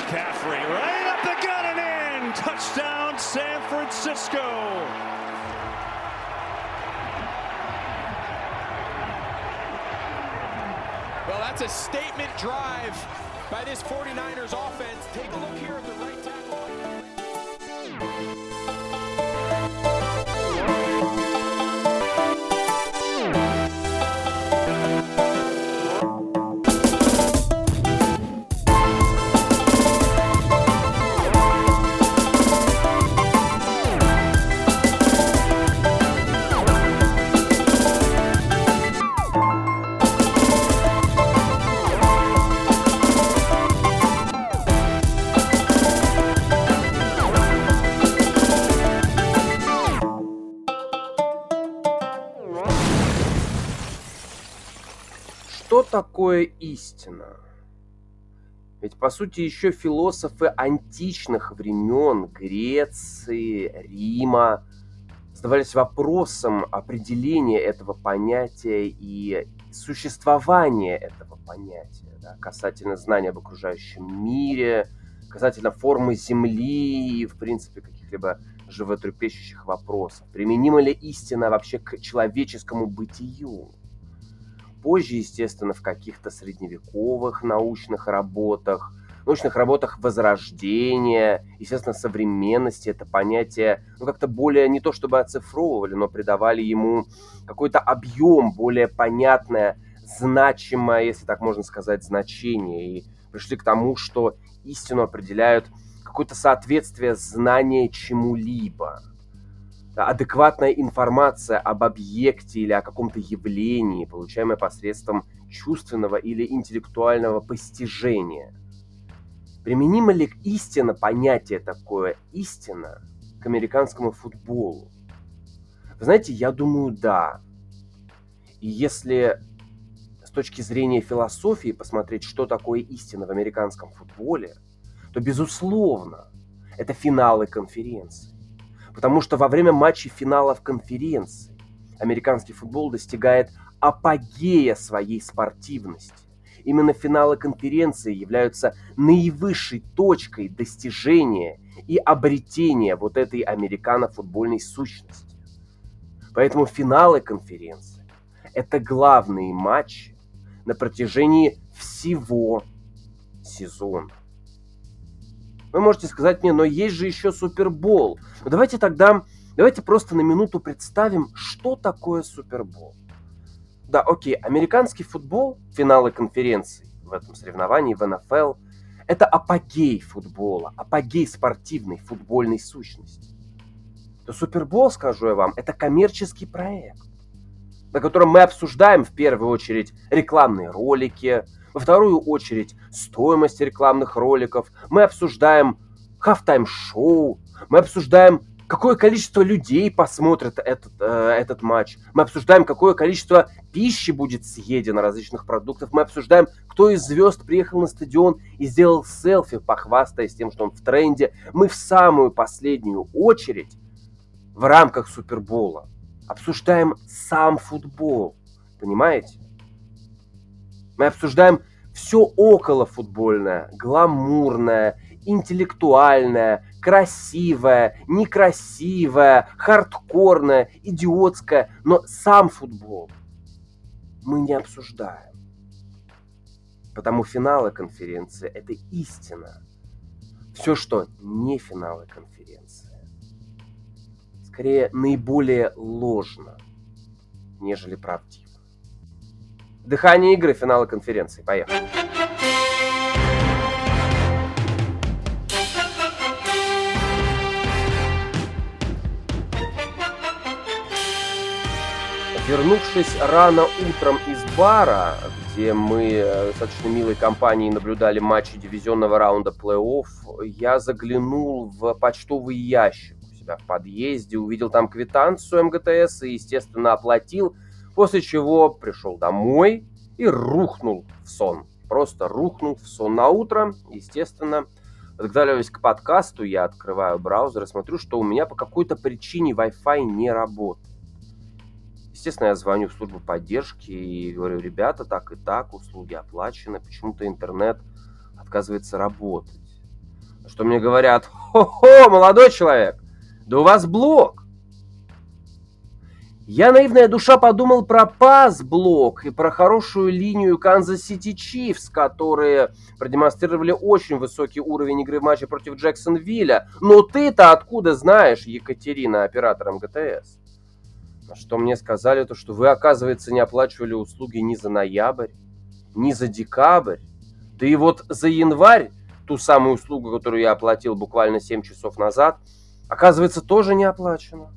McCaffrey right up the gut and in. Touchdown, San Francisco. Well, that's a statement drive by this 49ers offense. Take a look here at the right tackle. Что такое истина? Ведь, по сути, еще философы античных времен Греции, Рима задавались вопросом определения этого понятия и существования этого понятия, да, касательно знания об окружающем мире, касательно формы Земли и, в принципе, каких-либо животрепещущих вопросов. Применима ли истина вообще к человеческому бытию? Позже, естественно, в каких-то средневековых научных работах Возрождения, естественно, современности это понятие, как-то более не то чтобы оцифровывали, но придавали ему какой-то объем, более понятное, значимое, если так можно сказать, значение. И пришли к тому, что истину определяют какое-то соответствие знания чему-либо. Адекватная информация об объекте или о каком-то явлении, получаемая посредством чувственного или интеллектуального постижения. Применима ли истина, понятие такое истина, к американскому футболу? Вы знаете, я думаю, да. И если с точки зрения философии посмотреть, что такое истина в американском футболе, то, безусловно, это финалы конференций. Потому что во время матчей финалов конференции американский футбол достигает апогея своей спортивности. Именно финалы конференции являются наивысшей точкой достижения и обретения вот этой американо-футбольной сущности. Поэтому финалы конференции – это главные матчи на протяжении всего сезона. Вы можете сказать мне, но есть же еще Супербол. Но давайте просто на минуту представим, что такое Супербол. Да, окей, американский футбол, финалы конференций в этом соревновании, в NFL, это апогей футбола, апогей спортивной футбольной сущности. То Супербол, скажу я вам, это коммерческий проект, на котором мы обсуждаем в первую очередь рекламные ролики, во вторую очередь стоимость рекламных роликов, мы обсуждаем хафтайм-шоу, мы обсуждаем, какое количество людей посмотрит этот матч, мы обсуждаем, какое количество пищи будет съедено, различных продуктов, мы обсуждаем, кто из звезд приехал на стадион и сделал селфи, похвастаясь тем, что он в тренде. Мы в самую последнюю очередь в рамках Супербола обсуждаем сам футбол, понимаете? Мы обсуждаем все околофутбольное, гламурное, интеллектуальное, красивое, некрасивое, хардкорное, идиотское, но сам футбол мы не обсуждаем. Потому финалы конференции – это истина. Все, что не финалы конференции, скорее наиболее ложно, нежели правдиво. Дыхание игры, финала конференции. Поехали. Вернувшись рано утром из бара, где мы достаточно милой компанией наблюдали матчи дивизионного раунда плей-офф, я заглянул в почтовый ящик у себя в подъезде, увидел там квитанцию МГТС и, естественно, оплатил. После чего пришел домой и рухнул в сон. Просто рухнул в сон. На утро, естественно, подготавливаясь к подкасту, я открываю браузер и смотрю, что у меня по какой-то причине Wi-Fi не работает. Естественно, я звоню в службу поддержки и говорю: ребята, так и так, услуги оплачены, почему-то интернет отказывается работать. что мне говорят: «Хо-хо, молодой человек, да у вас блок». Я, наивная душа, подумал про пас-блок и про хорошую линию Kansas City Chiefs, которые продемонстрировали очень высокий уровень игры в матче против Джексонвилля. Но ты-то откуда знаешь, Екатерина, оператор МГТС? На что мне сказали, то, что вы, оказывается, не оплачивали услуги ни за ноябрь, ни за декабрь. Да и вот за январь, ту самую услугу, которую я оплатил буквально 7 часов назад, оказывается, тоже не оплачено.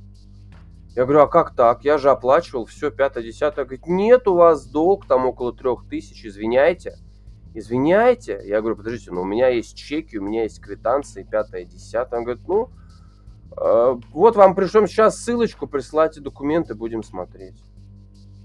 Я говорю: а как так? Я же оплачивал все 5-10. Говорит: нет, у вас долг там около 3000, извиняйте. Извиняйте. Я говорю: подождите, но у меня есть чеки, у меня есть квитанции 5-10. Он говорит: ну, вот вам пришлем сейчас ссылочку, присылайте документы, будем смотреть.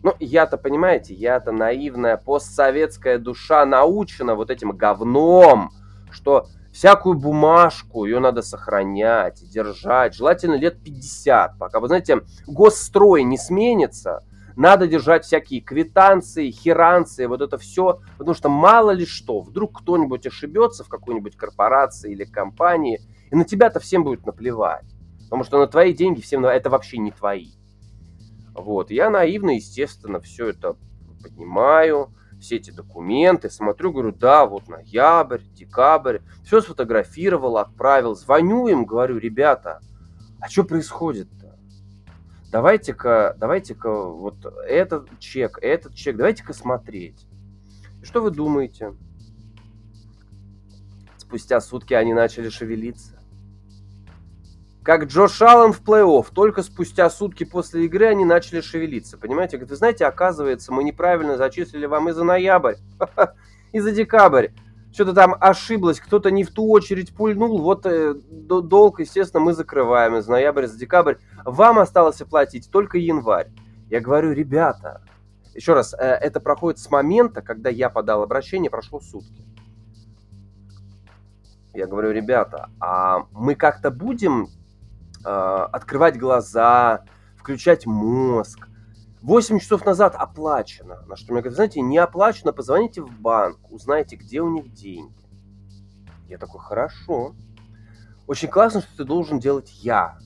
Ну, я-то, понимаете, я-то наивная постсоветская душа научена вот этим говном, что всякую бумажку, ее надо сохранять, держать, желательно лет 50, пока, вы знаете, госстрой не сменится, надо держать всякие квитанции, херанции, вот это все, потому что мало ли что, вдруг кто-нибудь ошибется в какой-нибудь корпорации или компании, и на тебя-то всем будет наплевать, потому что на твои деньги всем, это вообще не твои. Вот, я наивно, естественно, все это понимаю, все эти документы, смотрю, говорю: да, вот ноябрь, декабрь, все сфотографировал, отправил, звоню им, говорю: ребята, а что происходит-то? Давайте-ка вот этот чек, давайте-ка смотреть. И что вы думаете? Спустя сутки они начали шевелиться. Как Джош Аллен в плей-офф, только спустя сутки после игры они начали шевелиться. Понимаете, говорит: вы знаете, оказывается, мы неправильно зачислили вам и за ноябрь, и за декабрь. Что-то там ошиблось, кто-то не в ту очередь пульнул, вот долг, естественно, мы закрываем из ноября, за декабрь. Вам осталось оплатить только январь. Я говорю: ребята, еще раз, это проходит с момента, когда я подал обращение, прошло сутки. Я говорю: ребята, а мы как-то будем открывать глаза, включать мозг. 8 часов назад оплачено. На что мне говорят: знаете, не оплачено, позвоните в банк, узнайте, где у них деньги. Я такой: хорошо. Очень классно, что ты должен делать я.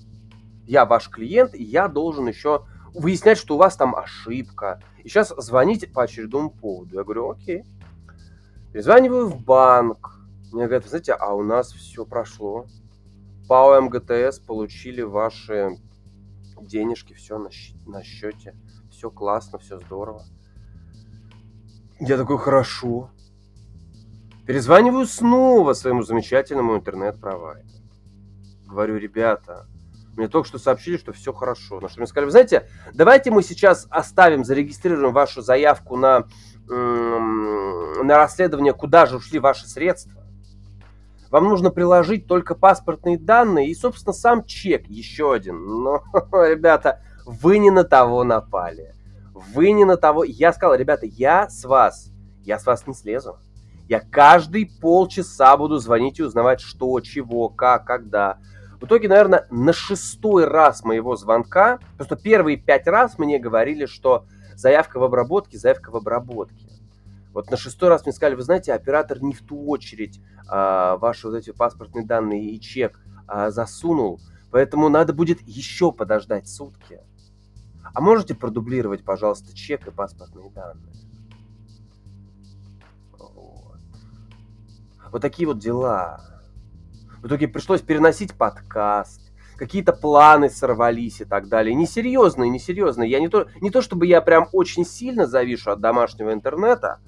Я ваш клиент, и я должен еще выяснять, что у вас там ошибка. И сейчас звоните по очередному поводу. Я говорю: окей. Перезваниваю в банк. Мне говорят: знаете, а у нас все прошло. ПАО МГТС получили ваши денежки, все на счете, все классно, все здорово. Я такой: хорошо. Перезваниваю снова своему замечательному интернет-провайдеру. Говорю: ребята, мне только что сообщили, что все хорошо. На что мне сказали: вы знаете, давайте мы сейчас оставим, зарегистрируем вашу заявку на расследование, куда же ушли ваши средства. Вам нужно приложить только паспортные данные и, собственно, сам чек, еще один. Но, ребята, вы не на того напали. Вы не на того. Я сказал: ребята, я с вас не слезу. Я каждые полчаса буду звонить и узнавать, что, чего, как, когда. В итоге, наверное, на 6-й раз моего звонка, потому что первые 5 раз мне говорили, что заявка в обработке. Вот на 6-й раз мне сказали: вы знаете, оператор не в ту очередь ваши вот эти паспортные данные и чек засунул, поэтому надо будет еще подождать сутки. А можете продублировать, пожалуйста, чек и паспортные данные? Вот такие вот дела. В итоге пришлось переносить подкаст. Какие-то планы сорвались и так далее. Несерьезно. Не то чтобы я прям очень сильно завишу от домашнего интернета,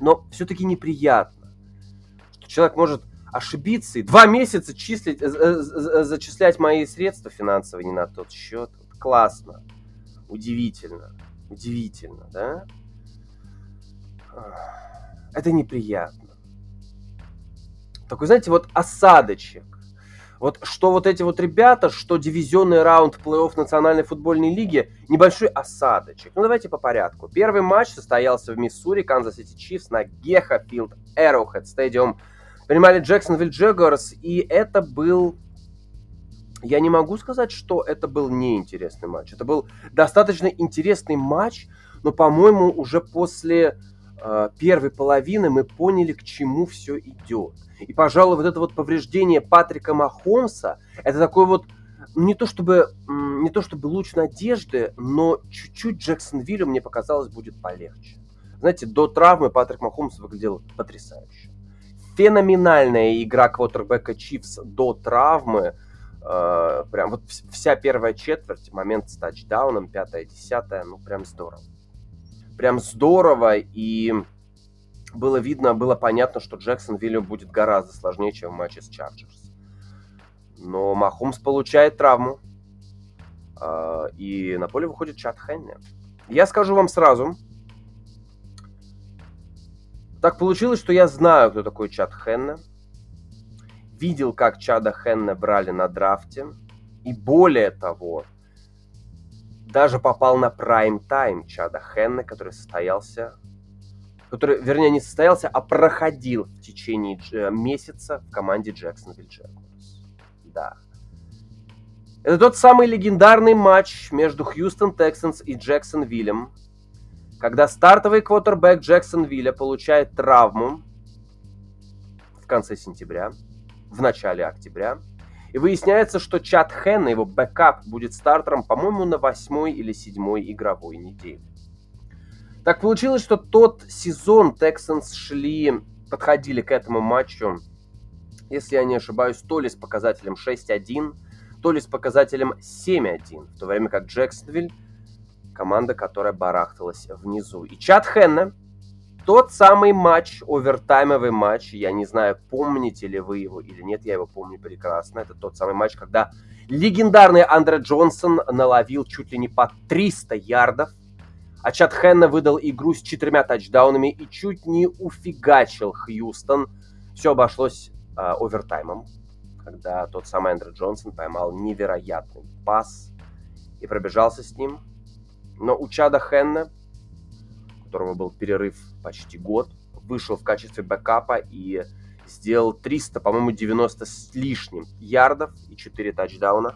но все-таки неприятно, что человек может ошибиться и 2 месяца зачислять мои средства финансовые не на тот счет. Классно. Удивительно, да? Это неприятно. Такой, знаете, вот осадочек. Вот что вот эти вот ребята, что дивизионный раунд плей-офф Национальной футбольной лиги, небольшой осадочек. Ну, давайте по порядку. Первый матч состоялся в Миссури, Kansas City Chiefs на Geha Field Arrowhead Stadium. Принимали Jacksonville Jaguars, и это был... Я не могу сказать, что это был неинтересный матч. Это был достаточно интересный матч, но, по-моему, уже после первой половины мы поняли, к чему все идет. И, пожалуй, вот это вот повреждение Патрика Махомса, это такой вот, не то чтобы луч надежды, но чуть-чуть Джексонвиллю, мне показалось, будет полегче. Знаете, до травмы Патрик Махомс выглядел потрясающе. Феноменальная игра квотербека Чифс до травмы. Прям вот вся первая четверть, момент с тачдауном, 5-10, ну прям здорово. Прям здорово, и было видно, было понятно, что Джексонвиллю будет гораздо сложнее, чем в матче с Чарджерс. Но Махомс получает травму, и на поле выходит Чад Хенне. Я скажу вам сразу, так получилось, что я знаю, кто такой Чад Хенне. Видел, как Чада Хенне брали на драфте, и более того, даже попал на прайм-тайм Чада Хенне, который не состоялся, а проходил в течение месяца в команде Jacksonville Jaguars. Да. Это тот самый легендарный матч между Houston Texans и Jacksonville, когда стартовый квотербек Jacksonville получает травму в конце сентября, в начале октября. И выясняется, что Чад Хенне, его бэкап, будет стартером, по-моему, на 8-й или 7-й игровой неделе. Так получилось, что тот сезон Texans подходили к этому матчу, если я не ошибаюсь, то ли с показателем 6-1, то ли с показателем 7-1, в то время как Джексонвиль, команда, которая барахталась внизу. И Чад Хенне, тот самый матч, овертаймовый матч, я не знаю, помните ли вы его или нет, я его помню прекрасно. Это тот самый матч, когда легендарный Андре Джонсон наловил чуть ли не по 300 ярдов, а Чад Хенне выдал игру с 4 тачдаунами и чуть не уфигачил Хьюстон. Все обошлось овертаймом, когда тот самый Андре Джонсон поймал невероятный пас и пробежался с ним. Но у Чада Хенне, у которого был перерыв почти год, вышел в качестве бэкапа и сделал 300, по-моему, 90 с лишним ярдов и 4 тачдауна.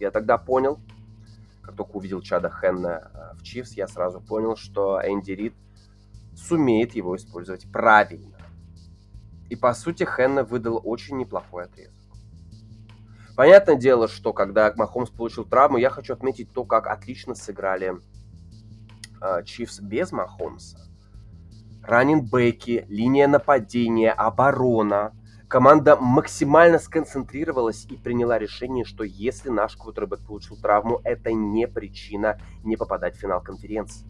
Я тогда понял, как только увидел Чада Хенне в Чифс, я сразу понял, что Энди Рид сумеет его использовать правильно. И, по сути, Хенне выдал очень неплохой отрезок. Понятное дело, что когда Махомс получил травму, я хочу отметить то, как отлично сыграли Чифс без Махомса. Раннинбеки, линия нападения, оборона. Команда максимально сконцентрировалась и приняла решение, что если наш квотербек получил травму, это не причина не попадать в финал конференции.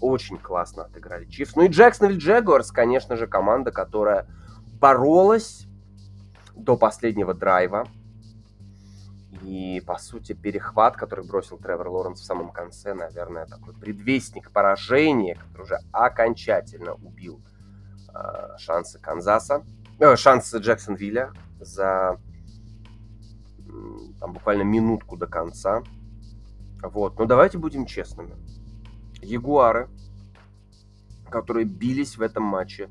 Очень классно отыграли Чифс. Ну и Jacksonville Jaguars, конечно же, команда, которая боролась до последнего драйва. И, по сути, перехват, который бросил Тревор Лоуренс в самом конце, наверное, такой предвестник поражения, который уже окончательно убил шансы Джексонвилля за буквально минутку до конца. Вот. Но давайте будем честными. Ягуары, которые бились в этом матче,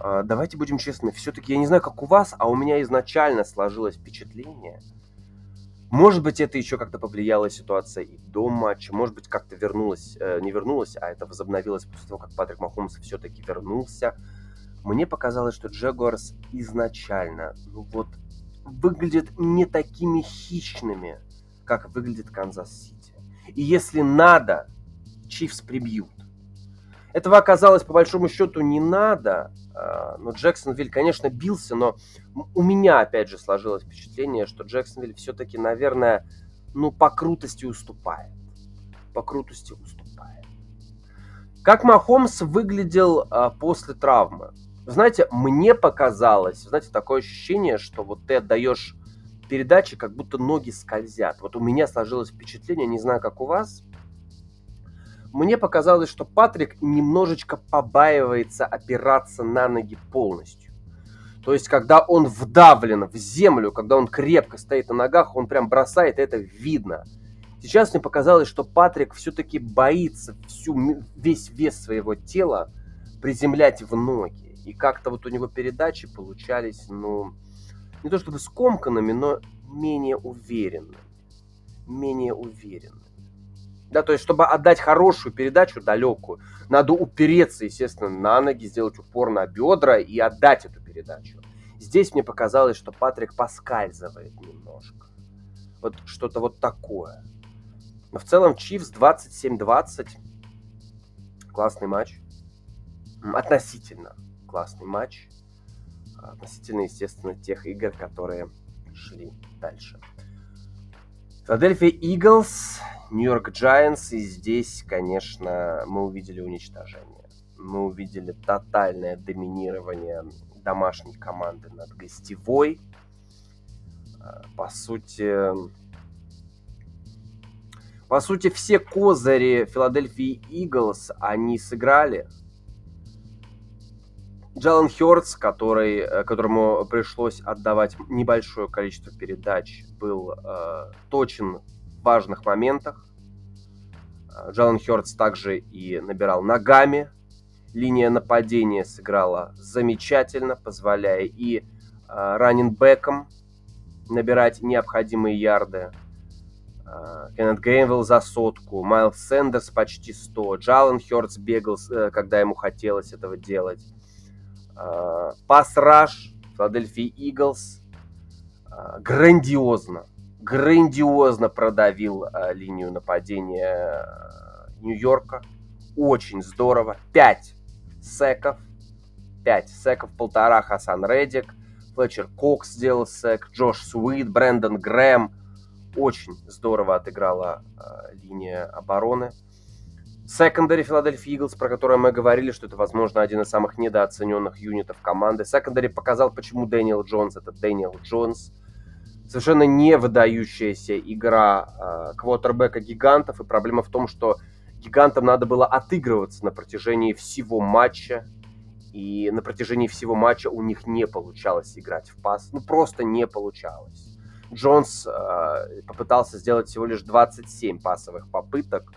давайте будем честными. Все-таки я не знаю, как у вас, а у меня изначально сложилось впечатление. Может быть, это еще как-то повлияла ситуация и до матча. Может быть, как-то не вернулась, а это возобновилось после того, как Патрик Махомс все-таки вернулся. Мне показалось, что Джагуарс изначально выглядят не такими хищными, как выглядит Канзас-Сити. И если надо, Чифс прибьют. Этого оказалось, по большому счету, не надо. Но Джексонвиль, конечно, бился, но у меня, опять же, сложилось впечатление, что Джексонвиль все-таки, наверное, по крутости уступает. Как Махомс выглядел после травмы? Знаете, мне показалось, такое ощущение, что ты отдаешь передачи, как будто ноги скользят. Вот у меня сложилось впечатление, не знаю, как у вас. Мне показалось, что Патрик немножечко побаивается опираться на ноги полностью. То есть, когда он вдавлен в землю, когда он крепко стоит на ногах, он прям бросает, это видно. Сейчас мне показалось, что Патрик все-таки боится весь вес своего тела приземлять в ноги. И как-то у него передачи получались, не то чтобы скомканными, но менее уверенными. Да, то есть, чтобы отдать хорошую передачу, далекую, надо упереться, естественно, на ноги, сделать упор на бедра и отдать эту передачу. Здесь мне показалось, что Патрик поскальзывает немножко. Вот что-то вот такое. Но в целом Chiefs 27-20. Классный матч. Относительно классный матч. Относительно, естественно, тех игр, которые шли дальше. Philadelphia Eagles, New York Giants. И здесь, конечно, мы увидели уничтожение. Мы увидели тотальное доминирование домашней команды над гостевой. По сути, все козыри Philadelphia Eagles они сыграли. Джален Хёртс, которому пришлось отдавать небольшое количество передач, был точен в важных моментах. Джален Хёртс также и набирал ногами. Линия нападения сыграла замечательно, позволяя и раннинбэкам набирать необходимые ярды. Кеннет Гейнвелл за 100, Майлз Сендерс почти 100, Джален Хёртс бегал, когда ему хотелось этого делать. Пас-раш Philadelphia Eagles грандиозно продавил линию нападения Нью-Йорка. Очень здорово. 5 секов. 1.5 Хасан Реддик. Флетчер Кокс сделал сек. Джош Суит, Брэндон Грэм. Очень здорово отыграла линия обороны. Секондари Philadelphia Eagles, про которую мы говорили, что это, возможно, один из самых недооцененных юнитов команды. Секондари показал, почему Дэниел Джонс — это Дэниел Джонс. Совершенно не выдающаяся игра квотербека-гигантов. И проблема в том, что гигантам надо было отыгрываться на протяжении всего матча. И на протяжении всего матча у них не получалось играть в пас. Ну, просто не получалось. Джонс попытался сделать всего лишь 27 пасовых попыток.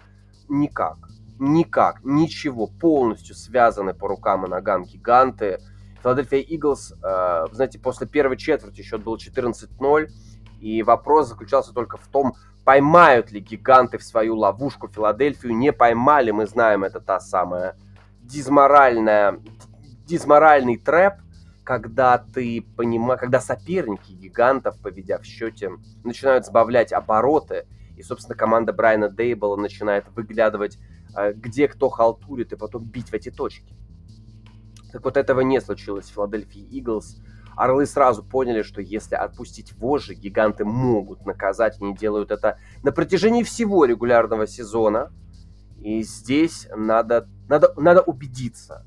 Никак, ничего. Полностью связаны по рукам и ногам гиганты. Philadelphia Eagles, знаете, после первой четверти счет был 14-0. И вопрос заключался только в том, поймают ли гиганты в свою ловушку Филадельфию. Не поймали, мы знаем, это та самая дизморальный трэп, когда соперники гигантов, победя в счете, начинают сбавлять обороты. И, собственно, команда Брайана Дейбола начинает выглядывать, где кто халтурит, и потом бить в эти точки. Так вот, этого не случилось в Philadelphia Eagles. Орлы сразу поняли, что если отпустить вожжи, гиганты могут наказать. Они делают это на протяжении всего регулярного сезона. И здесь надо убедиться.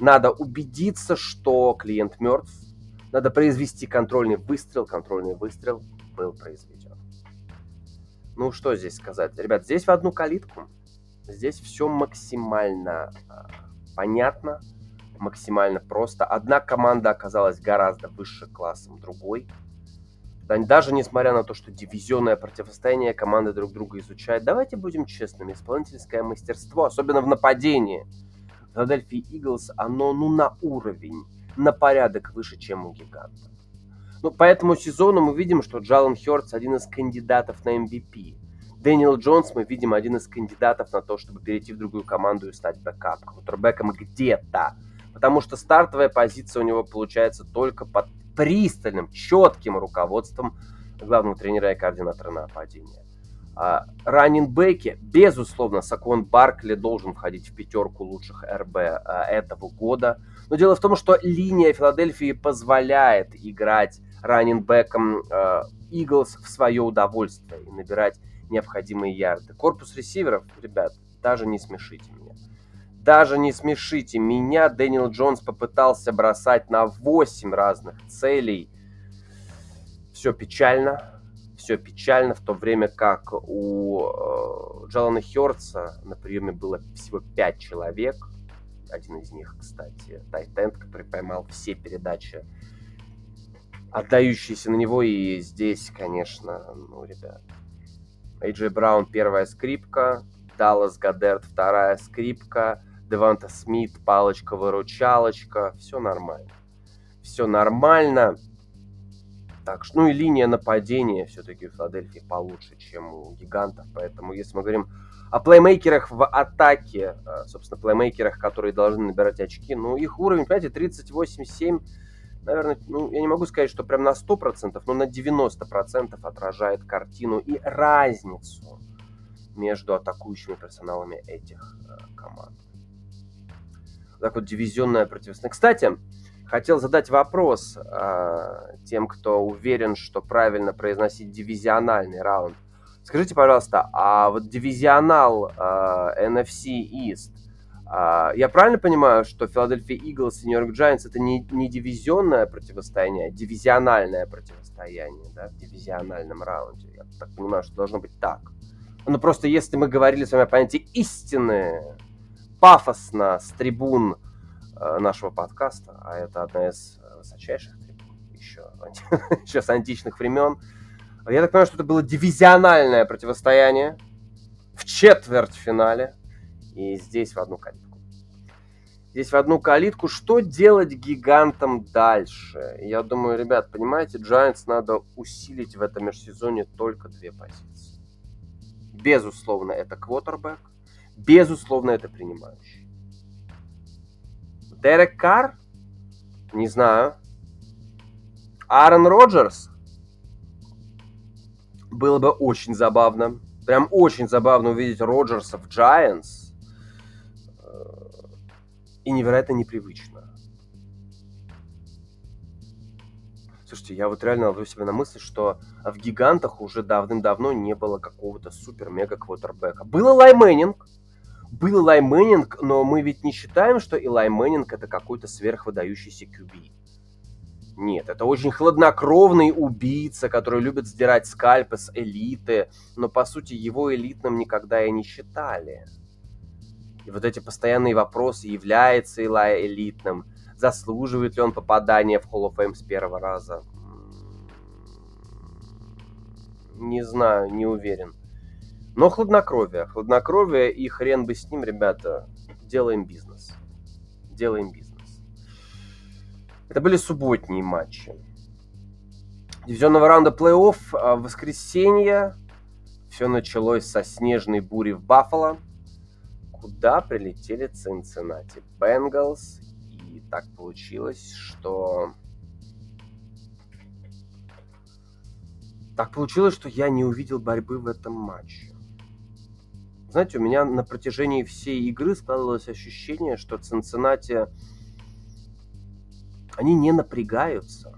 Надо убедиться, что клиент мертв. Надо произвести контрольный выстрел. Контрольный выстрел был произведен. Ну, что здесь сказать? Ребят, здесь в одну калитку. Здесь все максимально понятно. Максимально просто. Одна команда оказалась гораздо выше классом другой. Даже несмотря на то, что дивизионное противостояние, команды друг друга изучают. Давайте будем честными. Исполнительское мастерство, особенно в нападении, Philadelphia Eagles, оно на уровень, на порядок выше, чем у гигантов. Ну, по этому сезону мы видим, что Джален Хёртс один из кандидатов на MVP. Дэниел Джонс, мы видим, один из кандидатов на то, чтобы перейти в другую команду и стать бэкапом, квотербэком где-то. Потому что стартовая позиция у него получается только под пристальным, четким руководством главного тренера и координатора нападения. Раннинбеки, безусловно, Саквон Баркли должен входить в пятерку лучших РБ этого года. Но дело в том, что линия Филадельфии позволяет играть раннинбекам Eagles в свое удовольствие и набирать необходимые ярды. Корпус ресиверов, ребят, даже не смешите меня. Даже не смешите меня. Дэниел Джонс попытался бросать на 8 разных целей. Все печально, в то время как у Джалена Хёртса на приеме было всего 5 человек. Один из них, кстати, тайтенд, который поймал все передачи, отдающиеся на него. И здесь, конечно, ребят. Эйджей Браун первая скрипка, Даллас Годерт вторая скрипка, Деванта Смит палочка-выручалочка. Все нормально. Так что, и линия нападения все-таки в Филадельфии получше, чем у гигантов. Поэтому, если мы говорим О плеймейкерах в атаке, собственно, плеймейкерах, которые должны набирать очки. Ну, их уровень, понимаете, 38-7, наверное, ну, я не могу сказать, что прям на 100%, но на 90% отражает картину и разницу между атакующими персоналами этих команд. Так вот, дивизионное противостояние. Кстати, хотел задать вопрос тем, кто уверен, что правильно произносить дивизиональный раунд. Скажите, пожалуйста, а вот дивизионал NFC East, я правильно понимаю, что Philadelphia Eagles и New York Giants это не дивизионное противостояние, а дивизиональное противостояние, да, в дивизиональном раунде? Я так понимаю, что должно быть так. Ну, просто если мы говорили с вами о понятии истины, пафосно, с трибун нашего подкаста, а это одна из высочайших трибун еще с античных времен, я так понимаю, что это было дивизиональное противостояние в четвертьфинале. И здесь в одну калитку. Что делать гигантам дальше? Я думаю, ребят, понимаете, Giants надо усилить в этом межсезонье только две позиции. Безусловно, это квотербэк. Безусловно, это принимающий. Дерек Карр? Не знаю. Аарон Роджерс? Было бы очень забавно. Прям очень забавно увидеть Роджерса в Giants. И невероятно непривычно. Слушайте, я вот реально ловлю себя на мысли, что в гигантах уже давным-давно не было какого-то супер-мега-квотербека. Был Элай Мэннинг, но мы ведь не считаем, что Элай Мэннинг это какой-то сверхвыдающийся QB. Нет, это очень хладнокровный убийца, который любит сдирать скальпы с элиты, но, по сути, его элитным никогда и не считали. И вот эти постоянные вопросы, является Элай элитным, заслуживает ли он попадания в Hall of Fame с первого раза? Не знаю, не уверен. Но хладнокровие, и хрен бы с ним, ребята, делаем бизнес. Это были субботние матчи. Дивизионного раунда плей-офф в воскресенье. Все началось со снежной бури в Баффало, куда прилетели Cincinnati Bengals. И так получилось, что... я не увидел борьбы в этом матче. Знаете, у меня на протяжении всей игры складывалось ощущение, что Cincinnati... Они не напрягаются.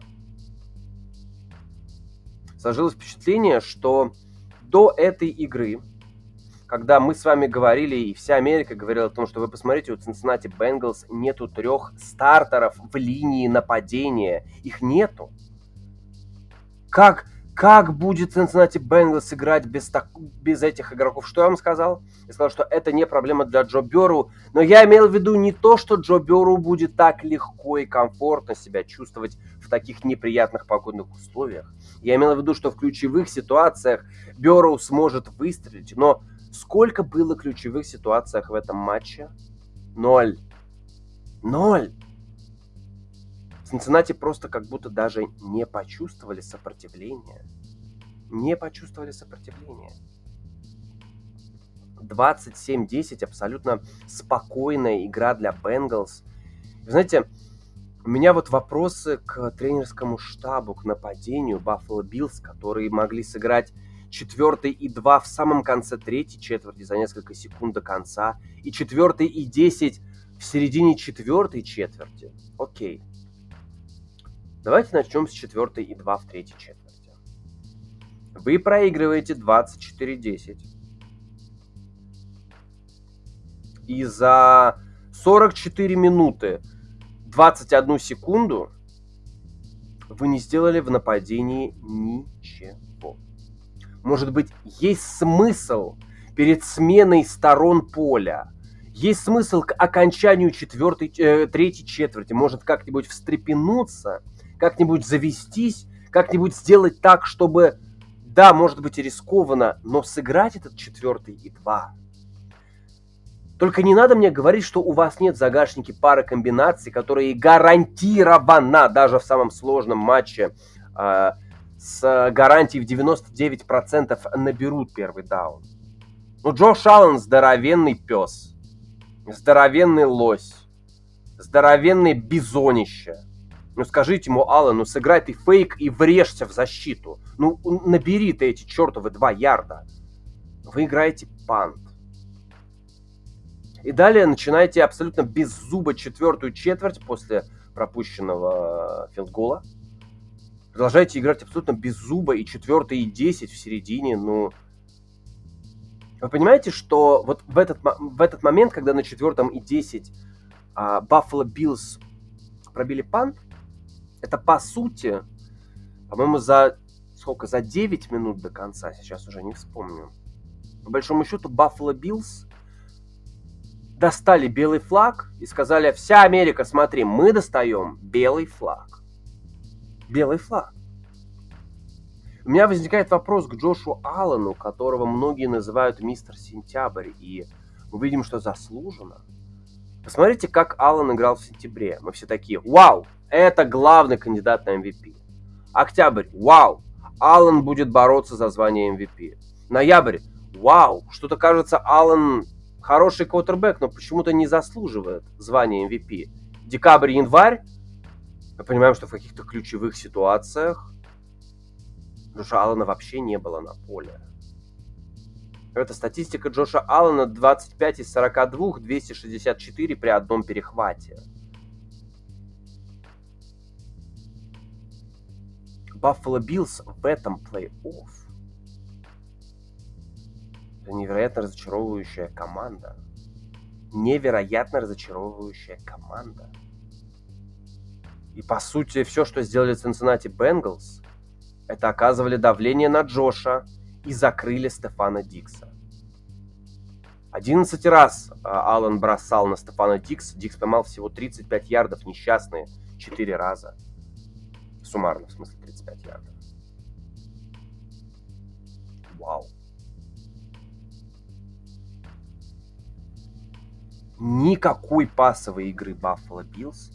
Сложилось впечатление, что до этой игры, когда мы с вами говорили, и вся Америка говорила о том, что вы посмотрите, у Cincinnati Bengals нету 3 стартеров в линии нападения. Их нету. Как будет Cincinnati Bengals играть без этих игроков? Что я вам сказал? Я сказал, что это не проблема для Джо Берроу. Но я имел в виду не то, что Джо Берроу будет так легко и комфортно себя чувствовать в таких неприятных погодных условиях. Я имел в виду, что в ключевых ситуациях Берроу сможет выстрелить. Но сколько было ключевых ситуациях в этом матче? 0. Цинциннати просто как будто даже не почувствовали сопротивления. 27-10, абсолютно спокойная игра для Bengals. Вы знаете, у меня вот вопросы к тренерскому штабу, к нападению Buffalo Bills, которые могли сыграть 4-2 в самом конце третьей четверти за несколько секунд до конца и 4-10 в середине четвертой четверти. Окей. Давайте начнем с 4-2 в третьей четверти. Вы проигрываете 24-10. И за 44 минуты 21 секунду вы не сделали в нападении ничего. Может быть, есть смысл перед сменой сторон поля? Есть смысл к окончанию третьей четверти? Может, как-нибудь встрепенуться? Как-нибудь завестись, как-нибудь сделать так, чтобы, да, может быть и рискованно, но сыграть этот 4-2. Только не надо мне говорить, что у вас нет в загашнике пары комбинаций, которые гарантированно, даже в самом сложном матче, с гарантией в 99% наберут первый даун. Ну, Джош Аллен здоровенный пес, здоровенный лось, здоровенное бизонище. Ну, скажите ему, Аллен, ну, сыграй ты фейк и врежься в защиту. Ну, набери ты эти чертовы 2 ярда. Вы играете пант. И далее начинаете абсолютно без зуба 4-ю четверть после пропущенного филдгола. Продолжаете играть абсолютно без зуба и 4-й и 10 в середине. Ну, вы понимаете, что вот в этот момент, когда на 4-м и 10 Buffalo Bills пробили пант, это по сути, по-моему, за 9 минут до конца, сейчас уже не вспомню. По большому счету Buffalo Bills достали белый флаг и сказали: вся Америка, смотри, мы достаем белый флаг. Белый флаг. У меня возникает вопрос к Джошу Аллену, которого многие называют мистер Сентябрь, и мы видим, что заслуженно. Посмотрите, как Аллен играл в сентябре. Мы все такие: вау, это главный кандидат на MVP. Октябрь: вау, Аллен будет бороться за звание MVP. Ноябрь: вау, что-то кажется, Аллен хороший квотербек, но почему-то не заслуживает звания MVP. Декабрь, январь. Мы понимаем, что в каких-то ключевых ситуациях Джоша Аллена вообще не было на поле. Это статистика Джоша Аллена: 25 из 42, 264 при одном перехвате. Buffalo Bills в этом плей-офф — это невероятно разочаровывающая команда. Невероятно разочаровывающая команда. И по сути все, что сделали Cincinnati Bengals, это оказывали давление на Джоша и закрыли Стефана Диггса. 11 раз Аллен бросал на Стефана Диггса. Диггс поймал всего 35 ярдов, несчастные 4 раза. Суммарно, в смысле, 35 ярдов. Вау. Никакой пасовой игры Buffalo Bills.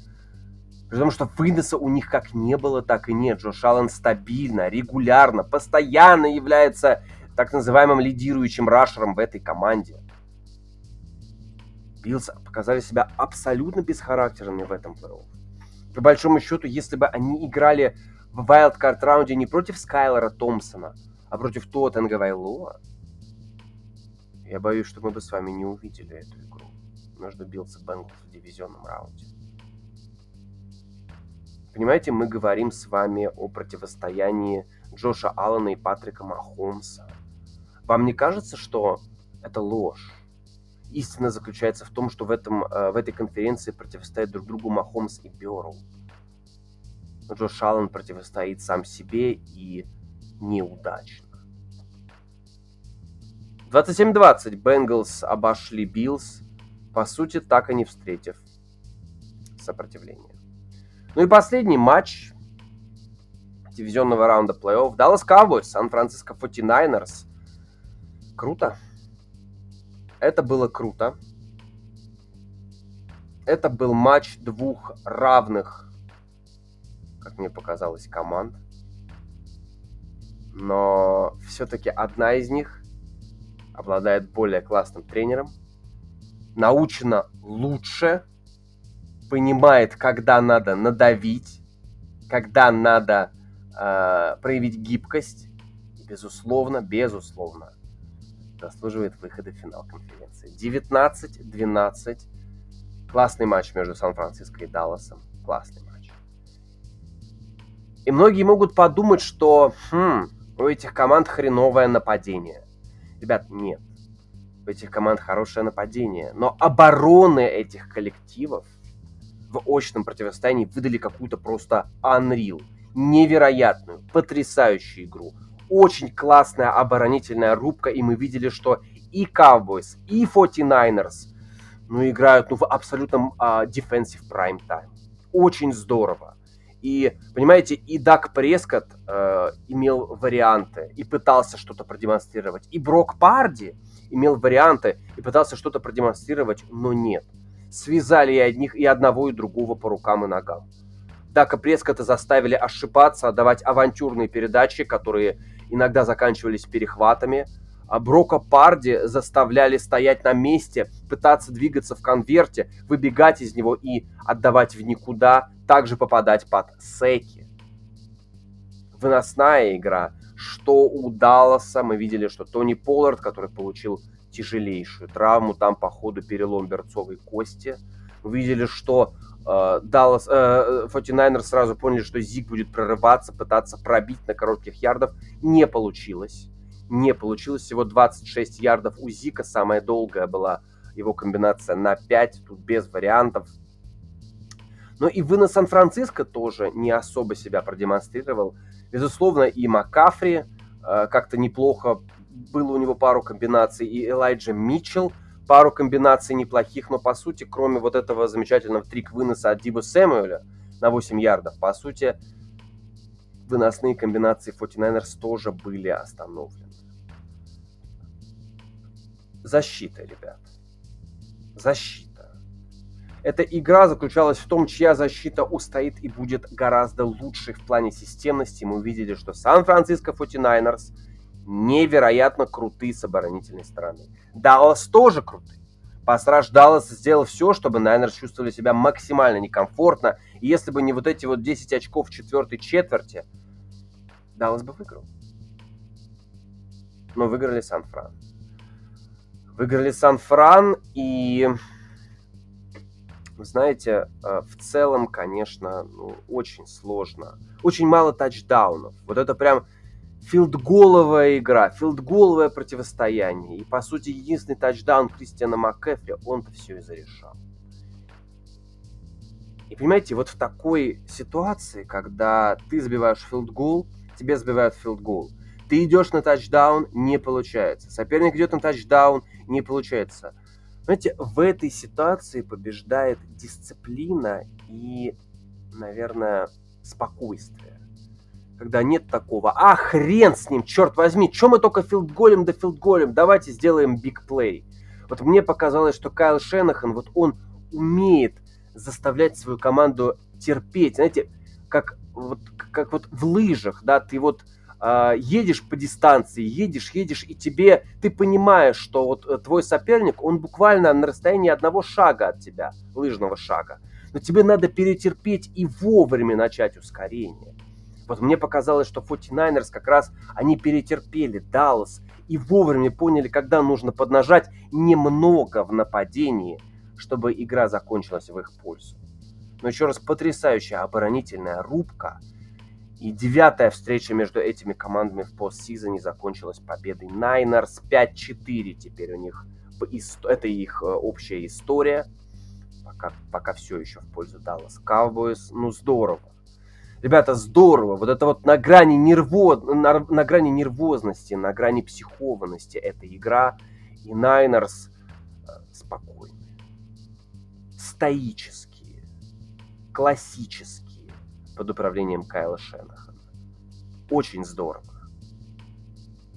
Потому что выноса у них как не было, так и нет. Джош Аллен стабильно, регулярно, постоянно является так называемым лидирующим рашером в этой команде. Биллс показали себя абсолютно бесхарактерными в этом плей-офф. По большому счету, если бы они играли в wildcard раунде не против Скайлора Томпсона, а против Туа Тенговайлоа, я боюсь, что мы бы с вами не увидели эту игру между Биллс и Бенглс в дивизионном раунде. Понимаете, мы говорим с вами о противостоянии Джоша Аллена и Патрика Махомса. Вам не кажется, что это ложь? Истина заключается в том, что в этой конференции противостоят друг другу Махомс и Берроу. Но Джош Аллен противостоит сам себе, и неудачно. 27-20 Бенгалс обошли Биллс, по сути, так и не встретив сопротивления. Ну и последний матч дивизионного раунда плей-офф. Dallas Cowboys, San Francisco 49ers. Круто. Это было круто. Это был матч 2 равных, как мне показалось, команд. Но все-таки одна из них обладает более классным тренером, научена лучше, понимает, когда надо надавить, когда надо проявить гибкость. И, безусловно, заслуживает выхода в финал конференции. 19-12. Классный матч между Сан-Франциско и Далласом. Классный матч. И многие могут подумать, что у этих команд хреновое нападение. Ребят, нет. У этих команд хорошее нападение. Но обороны этих коллективов в очном противостоянии выдали какую-то просто unreal, невероятную, потрясающую игру. Очень классная оборонительная рубка, и мы видели, что и Cowboys, и 49ers играют в абсолютном defensive prime time. Очень здорово. И, понимаете, и Даг Прескотт имел варианты и пытался что-то продемонстрировать, и Брок Парди имел варианты и пытался что-то продемонстрировать, но нет. Связали и одних, и одного, и другого по рукам и ногам. Дака Прескотта заставили ошибаться, отдавать авантюрные передачи, которые иногда заканчивались перехватами. Брока Парди заставляли стоять на месте, пытаться двигаться в конверте, выбегать из него и отдавать в никуда, также попадать под секи. Выносная игра. Что у Далласа? Мы видели, что Тони Поллард, который получил тяжелейшую травму, там по ходу перелом берцовой кости. Мы видели, что 49ers сразу поняли, что Зиг будет прорываться, пытаться пробить на коротких ярдов. Не получилось. Не получилось. Всего 26 ярдов у Зика. Самая долгая была его комбинация на 5. Тут без вариантов. Но и вынос Сан-Франциско тоже не особо себя продемонстрировал. Безусловно, и Макафри как-то неплохо. Было у него пару комбинаций. И Элайджа Митчелл. Пару комбинаций неплохих. Но, по сути, кроме вот этого замечательного трик-выноса от Дибо Сэмюэля на 8 ярдов, по сути, выносные комбинации 49ers тоже были остановлены. Защита, ребят. Защита. Эта игра заключалась в том, чья защита устоит и будет гораздо лучше в плане системности. Мы увидели, что Сан-Франциско 49ers невероятно круты с оборонительной стороны. Даллас тоже круты. Пасраж Даллас сделал все, чтобы Найнерс чувствовали себя максимально некомфортно. И если бы не вот эти вот 10 очков в четвертой четверти, Даллас бы выиграл. Но выиграли Сан-Фран. Выиграли Сан-Фран, и, вы знаете, в целом, конечно, очень сложно. Очень мало тачдаунов. Вот это прям филдголовая игра, филдголовое противостояние. И, по сути, единственный тачдаун Кристиана Маккафри, он-то все и зарешал. И, понимаете, вот в такой ситуации, когда ты забиваешь филдгол, тебе забивают филдгол. Ты идешь на тачдаун, не получается. Соперник идет на тачдаун, не получается. Понимаете, в этой ситуации побеждает дисциплина и, наверное, спокойствие. Когда нет такого, а хрен с ним, черт возьми, че мы только филдголем, давайте сделаем бигплей. Вот мне показалось, что Кайл Шенахан, вот он умеет заставлять свою команду терпеть. Знаете, как вот в лыжах, да, ты вот едешь по дистанции, едешь, и ты понимаешь, что вот твой соперник, он буквально на расстоянии одного шага от тебя, лыжного шага. Но тебе надо перетерпеть и вовремя начать ускорение. Вот мне показалось, что 49ers как раз они перетерпели Даллас и вовремя поняли, когда нужно поднажать немного в нападении, чтобы игра закончилась в их пользу. Но еще раз, потрясающая оборонительная рубка. И 9-я встреча между этими командами в постсезоне закончилась победой Niners. 5-4 теперь у них. Это их общая история. Пока все еще в пользу Dallas Cowboys. Ну, здорово. Ребята, здорово. Вот это вот на грани нервозности, на грани психованности эта игра. И Niners спокойные, стоические, классические под управлением Кайла Шенахана. Очень здорово.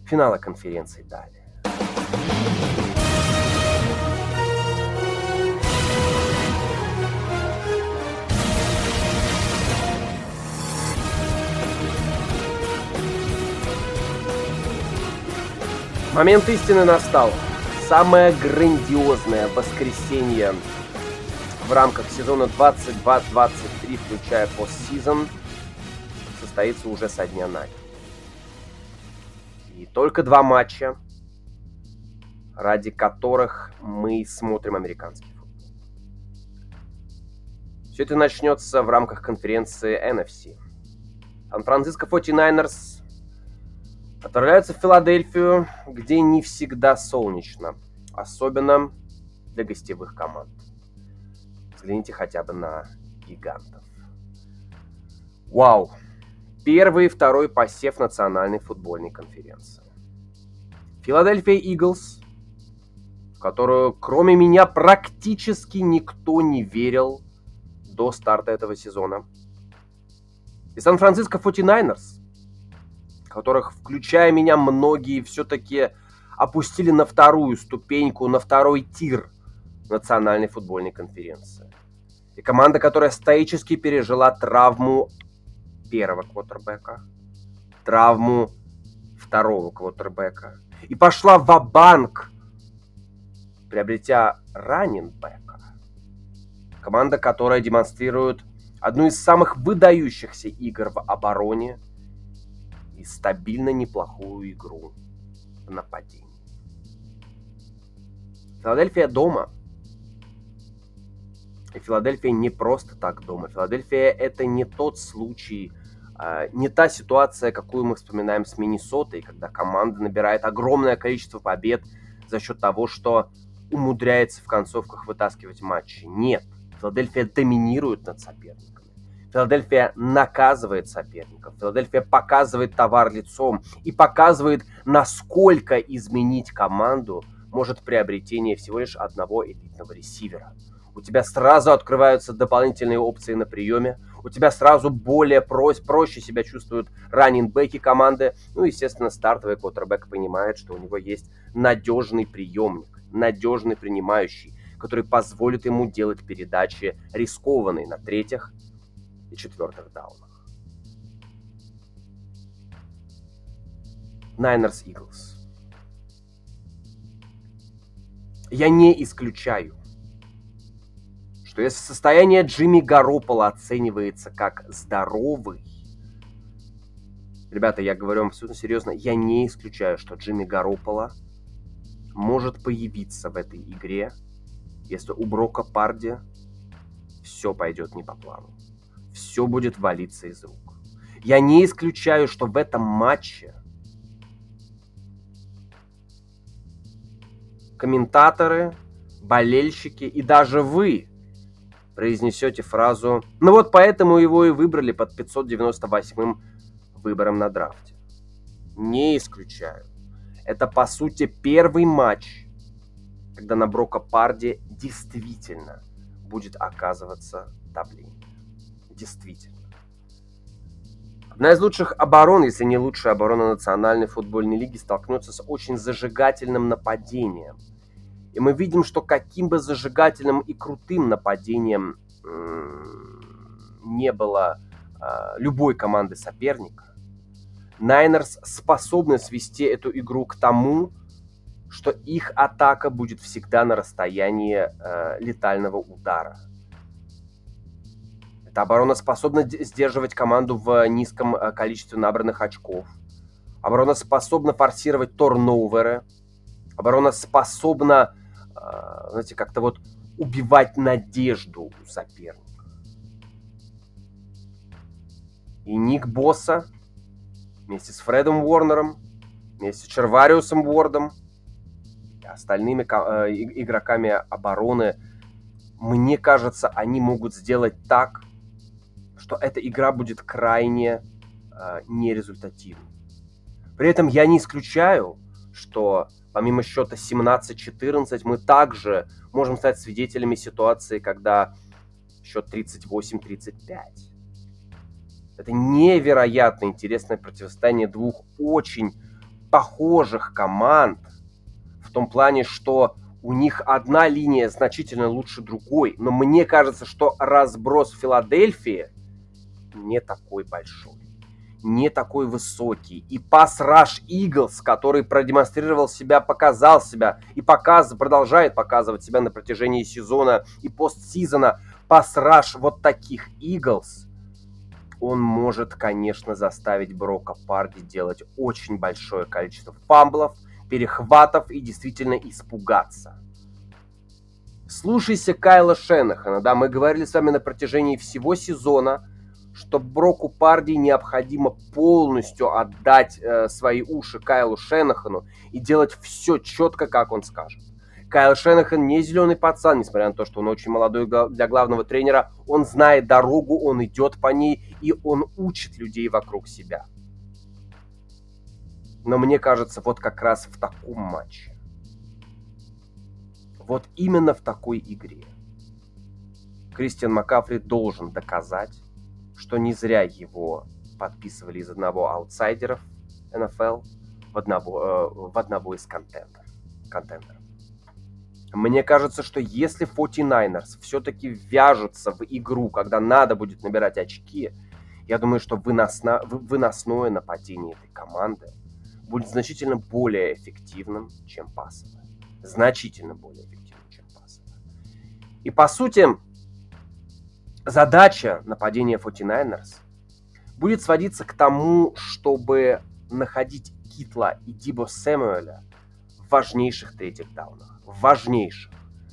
Финала конференции далее. Момент истины настал. Самое грандиозное воскресенье в рамках сезона 22-23, включая постсезон, состоится уже со дня на день. И только 2 матча, ради которых мы смотрим американский футбол. Все это начнется в рамках конференции NFC. Сан-Франциско 49ers отправляются в Филадельфию, где не всегда солнечно, особенно для гостевых команд. Взгляните хотя бы на гигантов. Вау! Первый и второй посев Национальной футбольной конференции. Филадельфия Eagles, в которую, кроме меня, практически никто не верил до старта этого сезона. И Сан-Франциско 49ers, которых, включая меня, многие все-таки опустили на вторую ступеньку, на второй тир Национальной футбольной конференции. И команда, которая стоически пережила травму первого квотербека, травму второго квотербека и пошла ва-банк, приобретя раннинбэка. Команда, которая демонстрирует одну из самых выдающихся игр в обороне и стабильно неплохую игру в нападении. Филадельфия дома. И Филадельфия не просто так дома. Филадельфия — это не тот случай, не та ситуация, какую мы вспоминаем с Миннесотой, когда команда набирает огромное количество побед за счет того, что умудряется в концовках вытаскивать матчи. Нет. Филадельфия доминирует над соперниками. Филадельфия наказывает соперников. Филадельфия показывает товар лицом и показывает, насколько изменить команду может приобретение всего лишь одного элитного ресивера. У тебя сразу открываются дополнительные опции на приеме. У тебя сразу более проще себя чувствуют раннинбеки команды. Ну, естественно, стартовый квотербек понимает, что у него есть надежный приемник, надежный принимающий, который позволит ему делать передачи, рискованные на третьих и четвертых даунах. Niners Eagles. Я не исключаю, что если состояние Джимми Гаропполо оценивается как здоровый, ребята, я говорю вам абсолютно серьезно, я не исключаю, что Джимми Гаропполо может появиться в этой игре, если у Брока Парди все пойдет не по плану. Все будет валиться из рук. Я не исключаю, что в этом матче комментаторы, болельщики и даже вы произнесете фразу «Ну вот поэтому его и выбрали под 598-м выбором на драфте». Не исключаю. Это, по сути, первый матч, когда на Брока Парди действительно будет оказываться давление. Действительно. Одна из лучших оборон, если не лучшая оборона Национальной футбольной лиги, столкнется с очень зажигательным нападением. И мы видим, что каким бы зажигательным и крутым нападением не было любой команды соперника, Найнерс способны свести эту игру к тому, что их атака будет всегда на расстоянии летального удара. Эта оборона способна сдерживать команду в низком количестве набранных очков. Оборона способна форсировать торноуверы. Оборона способна, знаете, как-то вот убивать надежду у соперника. И Ник Босса вместе с Фредом Уорнером, вместе с Червариусом Уордом, остальными игроками обороны, мне кажется, они могут сделать так, что эта игра будет крайне нерезультативной. При этом я не исключаю, что помимо счета 17-14 мы также можем стать свидетелями ситуации, когда счет 38-35. Это невероятно интересное противостояние двух очень похожих команд, в том плане, что у них одна линия значительно лучше другой. Но мне кажется, что разброс Филадельфии не такой большой, не такой высокий. И пас-раш Eagles, который продемонстрировал себя, показал себя и продолжает показывать себя на протяжении сезона и постсезона, пас-раш вот таких Eagles, он может, конечно, заставить Брока Парди делать очень большое количество фамблов, перехватов и действительно испугаться. Слушайся Кайла Шенахана. Да, мы говорили с вами на протяжении всего сезона, что Броку Парди необходимо полностью отдать свои уши Кайлу Шенахану и делать все четко, как он скажет. Кайл Шенахан не зеленый пацан, несмотря на то, что он очень молодой для главного тренера. Он знает дорогу, он идет по ней и он учит людей вокруг себя. Но мне кажется, вот как раз в таком матче, вот именно в такой игре Кристиан Маккафри должен доказать, что не зря его подписывали из одного аутсайдеров NFL в одного из контендеров. Мне кажется, что если 49ers все-таки вяжутся в игру, когда надо будет набирать очки, я думаю, что выносное нападение этой команды будет значительно более эффективным, чем пасовое. Значительно более эффективным, чем пасовое. И, по сути, задача нападения 49ers будет сводиться к тому, чтобы находить Китла и Дибо Сэмюэля в важнейших третьих даунах. Важнейших.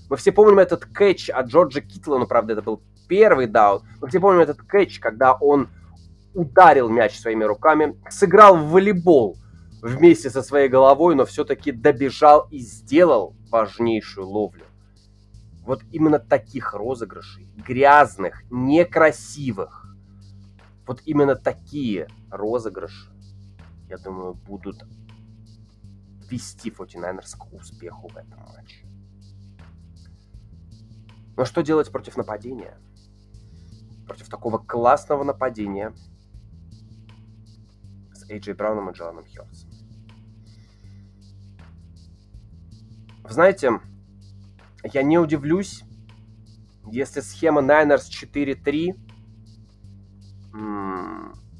Мы все помним этот кэтч от Джорджа Китла, но, правда, это был первый даун. Мы все помним этот кэтч, когда он ударил мяч своими руками, сыграл в волейбол вместе со своей головой, но все-таки добежал и сделал важнейшую ловлю. Вот именно таких розыгрышей, грязных, некрасивых, вот именно такие розыгрыши, я думаю, будут вести 49ers к успеху в этом матче. Но что делать против нападения? Против такого классного нападения с Эйджей Брауном и Джаланом Хёртсом. Вы знаете, я не удивлюсь, если схема Niners 4-3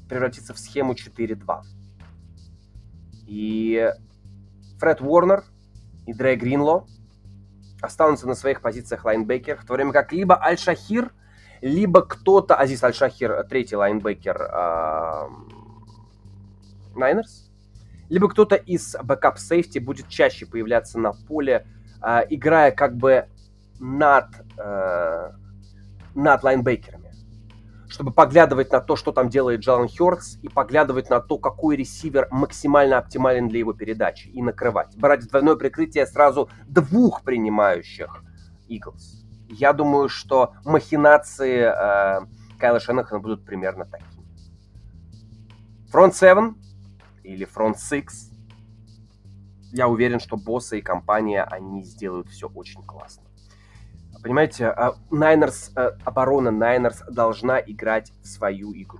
превратится в схему 4-2. И Фред Уорнер и Дре Гринло останутся на своих позициях лайнбекеров, в то время как либо Аль-Шахир, либо кто-то, Азиз Аль-Шахир, третий лайнбекер Найнерс, либо кто-то из бэкап-сейфти будет чаще появляться на поле, играя как бы над лайнбекерами, чтобы поглядывать на то, что там делает Джалан Хёртс, и поглядывать на то, какой ресивер максимально оптимален для его передачи, и накрывать. Брать в двойное прикрытие сразу двух принимающих Eagles. Я думаю, что махинации Кайла Шенахана будут примерно такими. Front 7 или Front 6. Я уверен, что боссы и компания, они сделают все очень классно. Понимаете, Niners, оборона Niners должна играть в свою игру.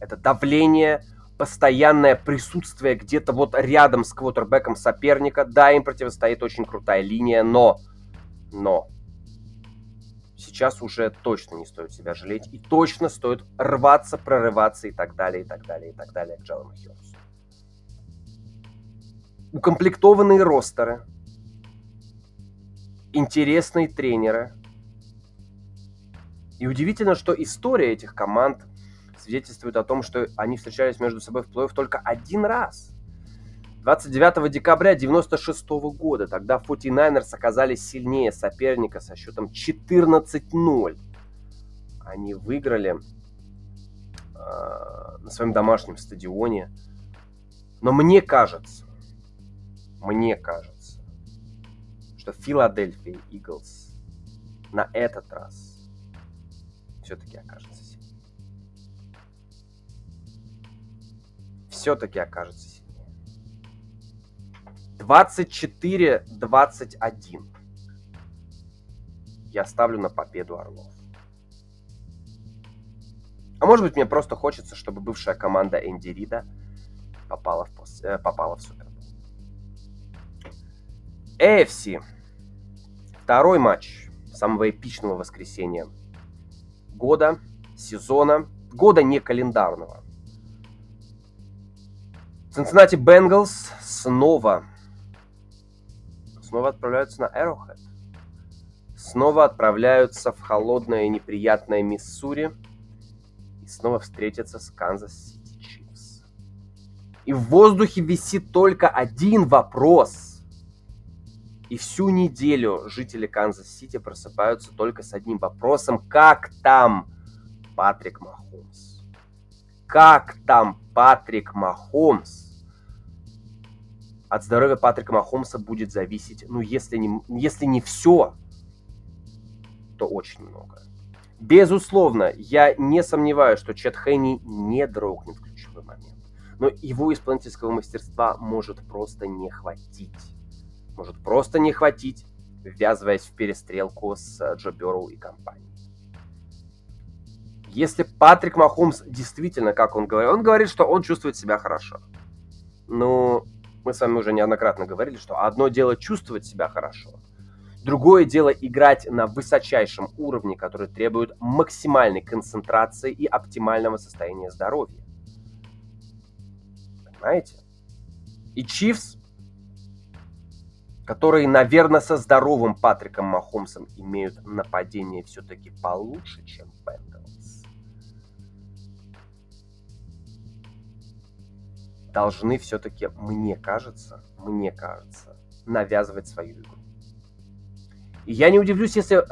Это давление, постоянное присутствие где-то вот рядом с квотербеком соперника. Да, им противостоит очень крутая линия, но сейчас уже точно не стоит себя жалеть. И точно стоит рваться, прорываться и так далее, и так далее, и так далее к Джалану Хёртсу. Укомплектованные ростеры, интересные тренеры. И удивительно, что история этих команд свидетельствует о том, что они встречались между собой в плей-офф только один раз. 29 декабря 1996 года. Тогда 49ers оказались сильнее соперника со счетом 14-0. Они выиграли на своем домашнем стадионе. Но мне кажется, что Philadelphia Eagles на этот раз все-таки окажется сильнее. Все-таки окажется сильнее. 24-21. Я ставлю на победу Орлов. А может быть, мне просто хочется, чтобы бывшая команда Энди Рида попала в Супербол. AFC. Второй матч самого эпичного воскресенья года, сезона, года не календарного. Cincinnati Bengals снова отправляются на Arrowhead. Снова отправляются в холодное и неприятное Миссури. И снова встретятся с Kansas City Chiefs. И в воздухе висит только один вопрос. И всю неделю жители Канзас-Сити просыпаются только с одним вопросом. Как там Патрик Махомс? Как там Патрик Махомс? От здоровья Патрика Махомса будет зависеть, если не все, то очень много. Безусловно, я не сомневаюсь, что Чад Хенни не дрогнет в ключевой момент. Но его исполнительского мастерства может просто не хватить. Ввязываясь в перестрелку с Джо Берроу и компанией. Если Патрик Махомс действительно, как он говорит, что он чувствует себя хорошо. Ну, мы с вами уже неоднократно говорили, что одно дело чувствовать себя хорошо, другое дело играть на высочайшем уровне, который требует максимальной концентрации и оптимального состояния здоровья. Понимаете? и Чифс, которые, наверное, со здоровым Патриком Махомсом имеют нападение все-таки получше, чем Бенгалс, должны все-таки, мне кажется, навязывать свою игру. И я не удивлюсь, если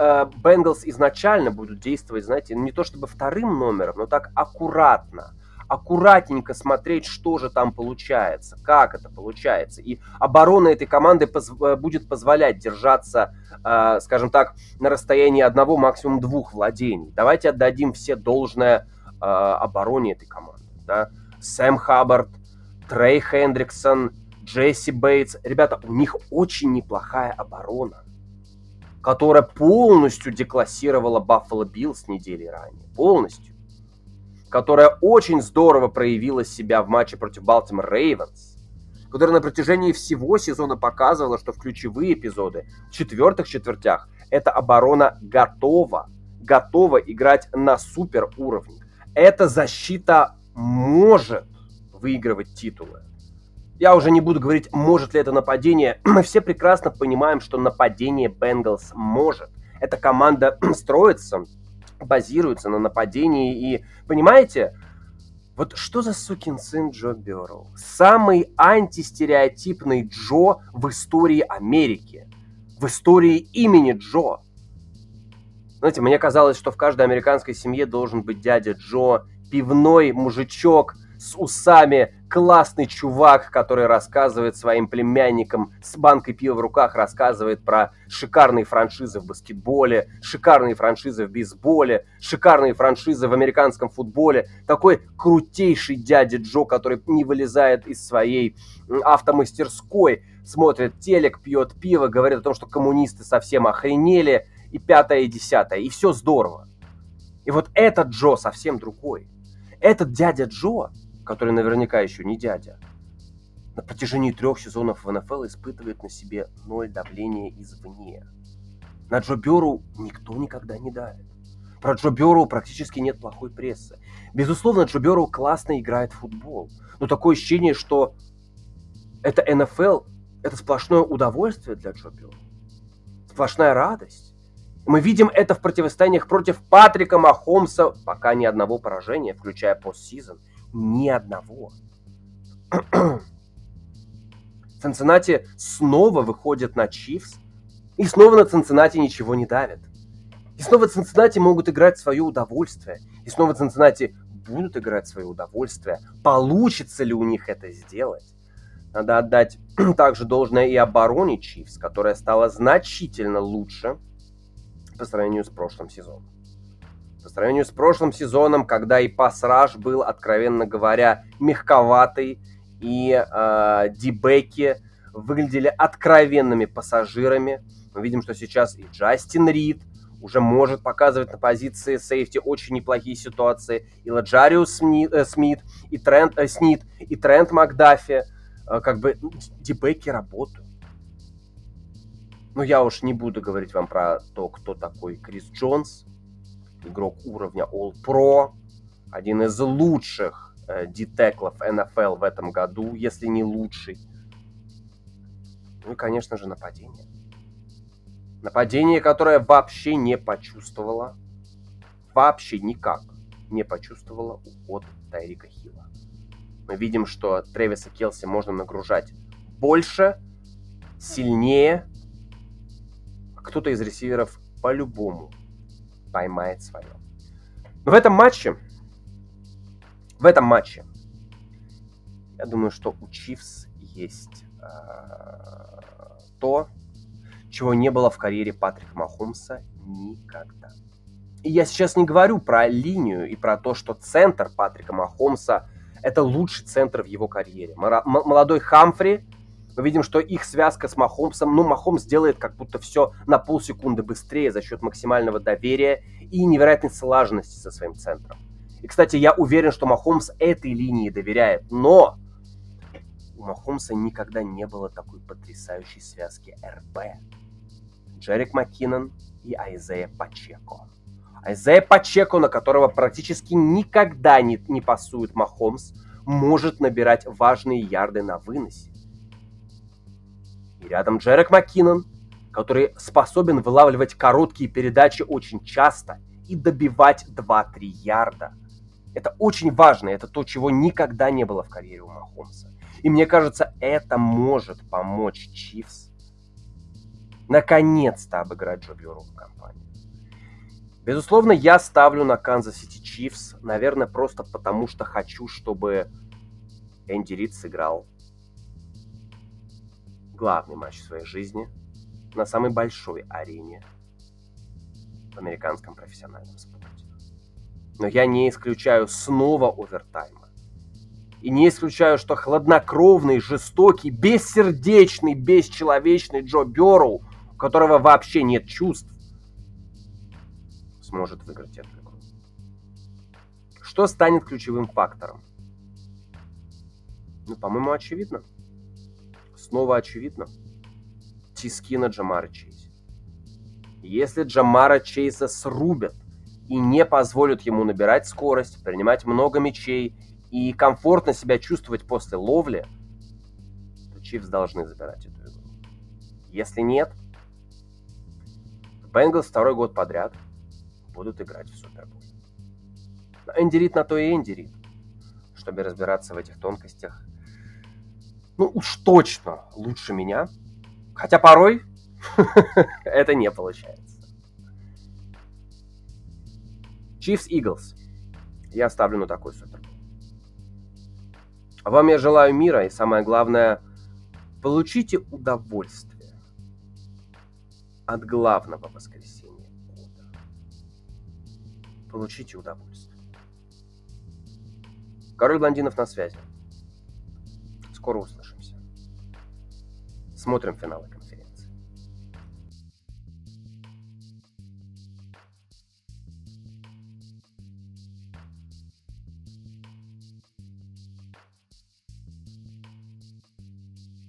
Бенгалс изначально будут действовать, знаете, не то чтобы вторым номером, но так аккуратненько смотреть, что же там получается, как это получается. И оборона этой команды будет позволять держаться, скажем так, на расстоянии одного, максимум двух владений. Давайте отдадим все должное обороне этой команды. Да? Сэм Хаббард, Трей Хендриксон, Джесси Бейтс. Ребята, у них очень неплохая оборона, которая полностью деклассировала Buffalo Bills недели ранее. Полностью. Которая очень здорово проявила себя в матче против Baltimore Ravens, которая на протяжении всего сезона показывала, что в ключевые эпизоды, в четвертых четвертях, эта оборона готова играть на супер уровне. Эта защита может выигрывать титулы. Я уже не буду говорить, может ли это нападение. Мы все прекрасно понимаем, что нападение Бенгалс может. Эта команда строится, базируется на нападении. И, понимаете, вот что за сукин сын Джо Берроу? Самый антистереотипный Джо в истории Америки, в истории имени Джо. Знаете, мне казалось, что в каждой американской семье должен быть дядя Джо, пивной мужичок с усами, классный чувак, который рассказывает своим племянникам с банкой пива в руках, рассказывает про шикарные франшизы в баскетболе, шикарные франшизы в бейсболе, шикарные франшизы в американском футболе. Такой крутейший дядя Джо, который не вылезает из своей автомастерской, смотрит телек, пьет пиво, говорит о том, что коммунисты совсем охренели, и пятое, и десятое, и все здорово. И вот этот Джо совсем другой. Этот дядя Джо, который наверняка еще не дядя, на протяжении 3 сезонов в НФЛ испытывает на себе 0 давления извне. На Джо Берроу никто никогда не давит. Про Джо Берроу практически нет плохой прессы. Безусловно, Джо Берроу классно играет в футбол, но такое ощущение, что это НФЛ, это сплошное удовольствие для Джо Берроу, сплошная радость. Мы видим это в противостояниях против Патрика Махомса, пока ни одного поражения, включая постсезон. Ни одного. Цинциннати снова выходит на Чифс. И снова на Цинциннати ничего не давит. И снова Цинциннати могут играть в свое удовольствие. И снова Цинциннати будут играть в свое удовольствие. Получится ли у них это сделать? Надо отдать также должное и обороне Чифс, которая стала значительно лучше по сравнению с прошлым сезоном. По сравнению с прошлым сезоном, когда и пас-раш был, откровенно говоря, мягковатый, и дибеки выглядели откровенными пассажирами. Мы видим, что сейчас и Джастин Рид уже может показывать на позиции сейфти очень неплохие ситуации. И Ладжариус Смит, и Трент Макдаффи. Как бы дибеки работают. Но я уж не буду говорить вам про то, кто такой Крис Джонс. Игрок уровня All-Pro, один из лучших дитеклов НФЛ в этом году, если не лучший. Ну и, конечно же, нападение. Нападение, которое вообще никак не почувствовало уход Тайрика Хилла. Мы видим, что Трэвиса Келси можно нагружать больше, сильнее. Кто-то из ресиверов по-любому поймает свое. Но в этом матче, я думаю, что у Чифс есть то, чего не было в карьере Патрика Махомса никогда. И я сейчас не говорю про линию и про то, что центр Патрика Махомса – это лучший центр в его карьере. Молодой Хамфри, мы видим, что их связка с Махомсом, Махомс делает как будто все на полсекунды быстрее за счет максимального доверия и невероятной слаженности со своим центром. И, кстати, я уверен, что Махомс этой линии доверяет, но у Махомса никогда не было такой потрясающей связки РП. Джерик МакКиннон и Айзея Пачеко. Айзея Пачеко, на которого практически никогда не пасует Махомс, может набирать важные ярды на выносе. И рядом Джерек МакКиннон, который способен вылавливать короткие передачи очень часто и добивать 2-3 ярда. Это очень важно, это то, чего никогда не было в карьере у Махомса. И мне кажется, это может помочь Чифс наконец-то обыграть Джо Берроу в компании. Безусловно, я ставлю на Kansas City Chiefs, наверное, просто потому что хочу, чтобы Энди Рид сыграл главный матч в своей жизни на самой большой арене в американском профессиональном спорте. Но я не исключаю снова овертайма. И не исключаю, что хладнокровный, жестокий, бессердечный, бесчеловечный Джо Берроу, у которого вообще нет чувств, сможет выиграть эту игру. Что станет ключевым фактором? Ну, по-моему, очевидно. Снова очевидно. Тиски на Джамара Чейза. Если Джамара Чейза срубят и не позволят ему набирать скорость, принимать много мячей и комфортно себя чувствовать после ловли, то Чифс должны забирать эту игру. Если нет, Бенглс второй год подряд будут играть в Супербол. Но Энди Рид на то и Энди Рид, чтобы разбираться в этих тонкостях. Ну уж точно лучше меня. Хотя порой это не получается. Chiefs Eagles. Я ставлю на такой Супербол. А вам я желаю мира и, самое главное, получите удовольствие от главного воскресенья. Получите удовольствие. Король блондинов на связи. Скоро услышимся. Смотрим финал.